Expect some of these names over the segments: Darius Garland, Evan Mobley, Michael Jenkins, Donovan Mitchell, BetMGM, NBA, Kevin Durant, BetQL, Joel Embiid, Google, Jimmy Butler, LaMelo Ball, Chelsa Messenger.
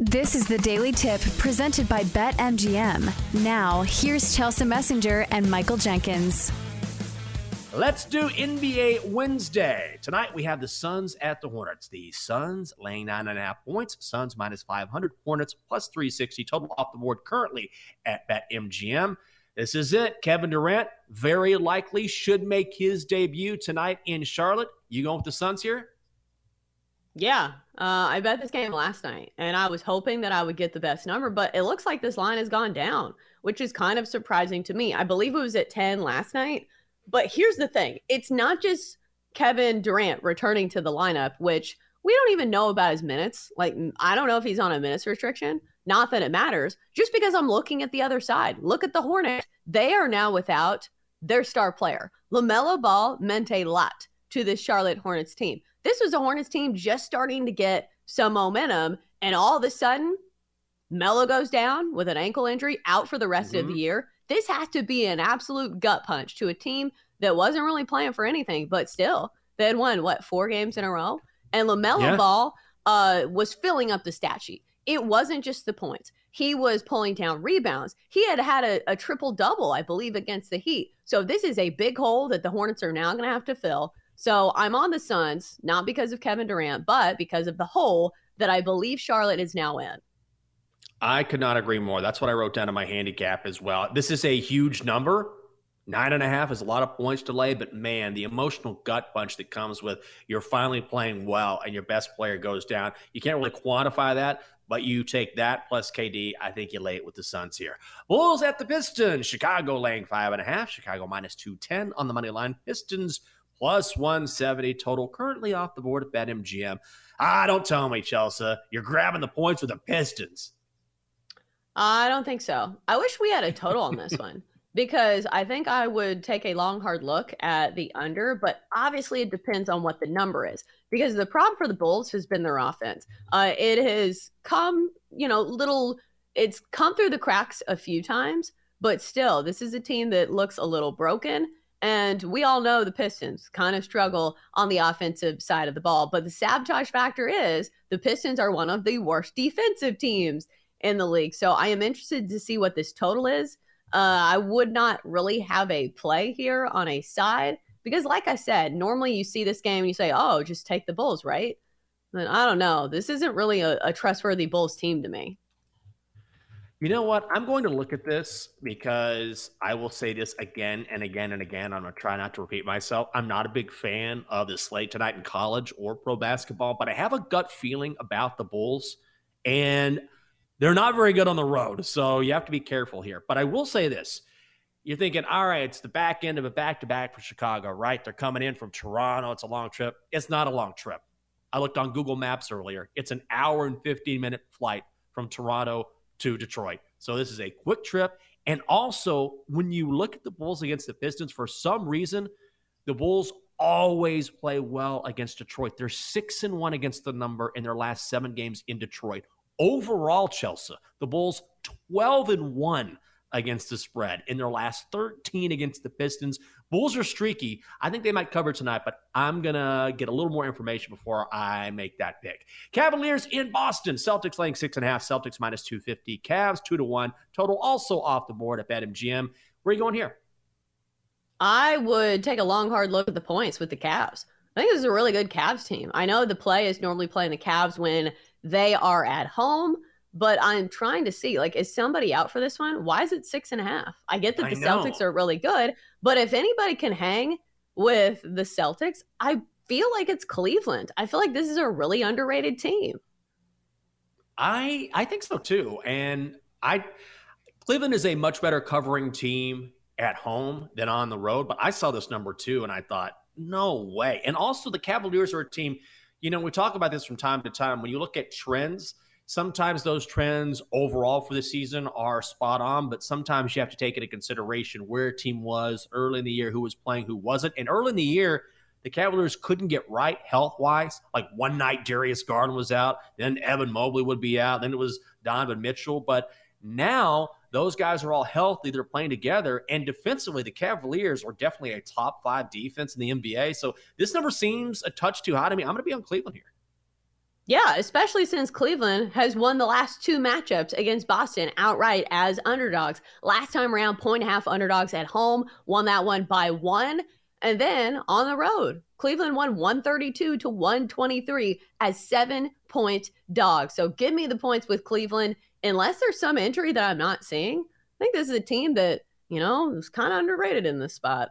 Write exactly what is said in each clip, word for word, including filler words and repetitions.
This is the Daily Tip presented by BetMGM. Now, here's Chelsa Messenger and Michael Jenkins. Let's do N B A Wednesday. Tonight, we have the Suns at the Hornets. The Suns laying nine and a half points. Suns minus five hundred. Hornets plus three sixty. Total off the board currently at BetMGM. This is it. Kevin Durant very likely should make his debut tonight in Charlotte. You going with the Suns here? Yeah, uh, I bet this game last night, and I was hoping that I would get the best number, but it looks like this line has gone down, which is kind of surprising to me. I believe it was at ten last night, but here's the thing. It's not just Kevin Durant returning to the lineup, which we don't even know about his minutes. Like, I don't know if he's on a minutes restriction. Not that it matters, just because I'm looking at the other side. Look at the Hornets. They are now without their star player. LaMelo Ball meant a lot to this Charlotte Hornets team. This was a Hornets team just starting to get some momentum, and all of a sudden, Melo goes down with an ankle injury, out for the rest mm-hmm. of the year. This has to be an absolute gut punch to a team that wasn't really playing for anything, but still, they had won, what, four games in a row? And LaMelo yeah. Ball uh, was filling up the stat sheet. It wasn't just the points. He was pulling down rebounds. He had had a, a triple-double, I believe, against the Heat. So this is a big hole that the Hornets are now going to have to fill. So I'm on the Suns, not because of Kevin Durant, but because of the hole that I believe Charlotte is now in. I could not agree more. That's what I wrote down in my handicap as well. This is a huge number. Nine and a half is a lot of points to lay, but man, the emotional gut punch that comes with you're finally playing well and your best player goes down. You can't really quantify that, but you take that plus K D. I think you lay it with the Suns here. Bulls at the Pistons. Chicago laying five and a half. Chicago minus two ten on the money line. Pistons plus one seventy total, currently off the board at BetMGM. Ah, don't tell me, Chelsa, you're grabbing the points with the Pistons. I don't think so. I wish we had a total on this one because I think I would take a long, hard look at the under, but obviously it depends on what the number is because the problem for the Bulls has been their offense. Uh, it has come, you know, little, it's come through the cracks a few times, but still, this is a team that looks a little broken. And we all know the Pistons kind of struggle on the offensive side of the ball. But the sabotage factor is the Pistons are one of the worst defensive teams in the league. So I am interested to see what this total is. Uh, I would not really have a play here on a side because, like I said, normally you see this game and you say, oh, just take the Bulls, right? And I don't know. This isn't really a, a trustworthy Bulls team to me. You know what? I'm going to look at this because I will say this again and again and again. I'm going to try not to repeat myself. I'm not a big fan of the slate tonight in college or pro basketball, but I have a gut feeling about the Bulls, and they're not very good on the road, so you have to be careful here. But I will say this. You're thinking, all right, it's the back end of a back-to-back for Chicago, right? They're coming in from Toronto. It's a long trip. It's not a long trip. I looked on Google Maps earlier. It's an hour and fifteen-minute flight from Toronto to Detroit. So this is a quick trip. And also, when you look at the Bulls against the Pistons, for some reason, the Bulls always play well against Detroit. They're six and one against the number in their last seven games in Detroit. Overall, Chelsa, the Bulls twelve and one against the spread in their last thirteen against the Pistons. Bulls are streaky. I think they might cover tonight, but I'm going to get a little more information before I make that pick. Cavaliers in Boston. Celtics laying six and a half. Celtics minus two fifty. Cavs two to one. Total also off the board at BetMGM. Where are you going here? I would take a long, hard look at the points with the Cavs. I think this is a really good Cavs team. I know the play is normally playing the Cavs when they are at home, but I'm trying to see, like, is somebody out for this one? Why is it six and a half? I get that the Celtics are really good, but if anybody can hang with the Celtics, I feel like it's Cleveland. I feel like this is a really underrated team. I I think so too. And I Cleveland is a much better covering team at home than on the road, but I saw this number two and I thought, no way. And also the Cavaliers are a team, you know, we talk about this from time to time. When you look at trends, sometimes those trends overall for the season are spot on, but sometimes you have to take into consideration where a team was early in the year, who was playing, who wasn't. And early in the year, the Cavaliers couldn't get right health-wise. Like one night Darius Garland was out, then Evan Mobley would be out, then it was Donovan Mitchell. But now those guys are all healthy. They're playing together. And defensively, the Cavaliers are definitely a top five defense in the N B A. So this number seems a touch too high to me. I'm going to be on Cleveland here. Yeah, especially since Cleveland has won the last two matchups against Boston outright as underdogs. Last time around, point and a half underdogs at home, won that one by one. And then on the road, Cleveland won one thirty-two to one twenty-three as seven-point dogs. So give me the points with Cleveland. Unless there's some injury that I'm not seeing, I think this is a team that, you know, is kind of underrated in this spot.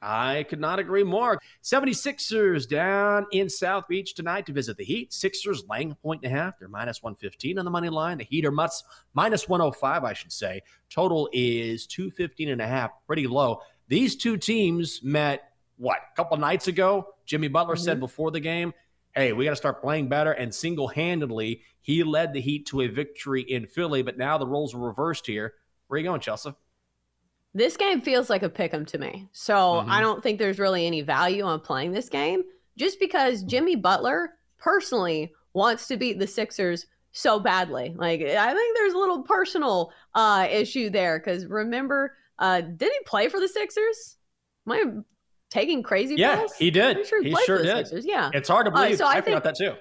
I could not agree more. seventy-sixers down in South Beach tonight to visit the Heat. Sixers laying a point and a half. They're minus one fifteen on the money line. The Heat are minus one oh five, I should say. Total is two fifteen and a half, pretty low. These two teams met, what, a couple nights ago? Jimmy Butler mm-hmm. said before the game, hey, we got to start playing better, and single-handedly, he led the Heat to a victory in Philly, but now the roles are reversed here. Where are you going, Chelsea? This game feels like a pick'em to me, so mm-hmm. I don't think there's really any value on playing this game, just because Jimmy Butler personally wants to beat the Sixers so badly. Like, I think there's a little personal uh, issue there, because remember, uh, did he play for the Sixers? Am I taking crazy yeah, balls? Yeah, he did. I'm sure he, he sure did. Sixers. Yeah, it's hard to believe. Uh, so I, I think, forgot that too.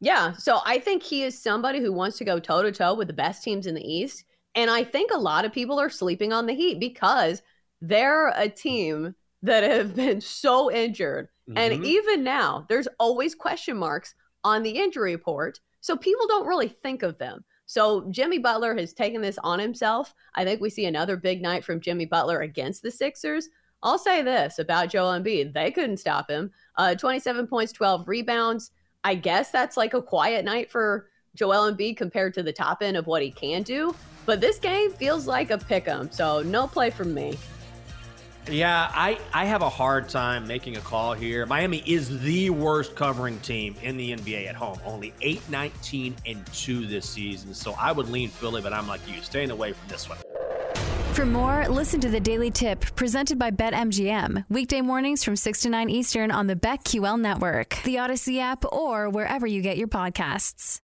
Yeah, so I think he is somebody who wants to go toe-to-toe with the best teams in the East. And I think a lot of people are sleeping on the Heat because they're a team that have been so injured. Mm-hmm. And even now, there's always question marks on the injury report. So people don't really think of them. So Jimmy Butler has taken this on himself. I think we see another big night from Jimmy Butler against the Sixers. I'll say this about Joel Embiid. They couldn't stop him. Uh, twenty-seven points, twelve rebounds. I guess that's like a quiet night for Joel Embiid compared to the top end of what he can do. But this game feels like a pick'em, so no play from me. Yeah, I, I have a hard time making a call here. Miami is the worst covering team in the N B A at home. Only eight, nineteen, and two this season. So I would lean Philly, but I'm like you, staying away from this one. For more, listen to The Daily Tip, presented by BetMGM. Weekday mornings from six to nine Eastern on the BetQL network, the Odyssey app, or wherever you get your podcasts.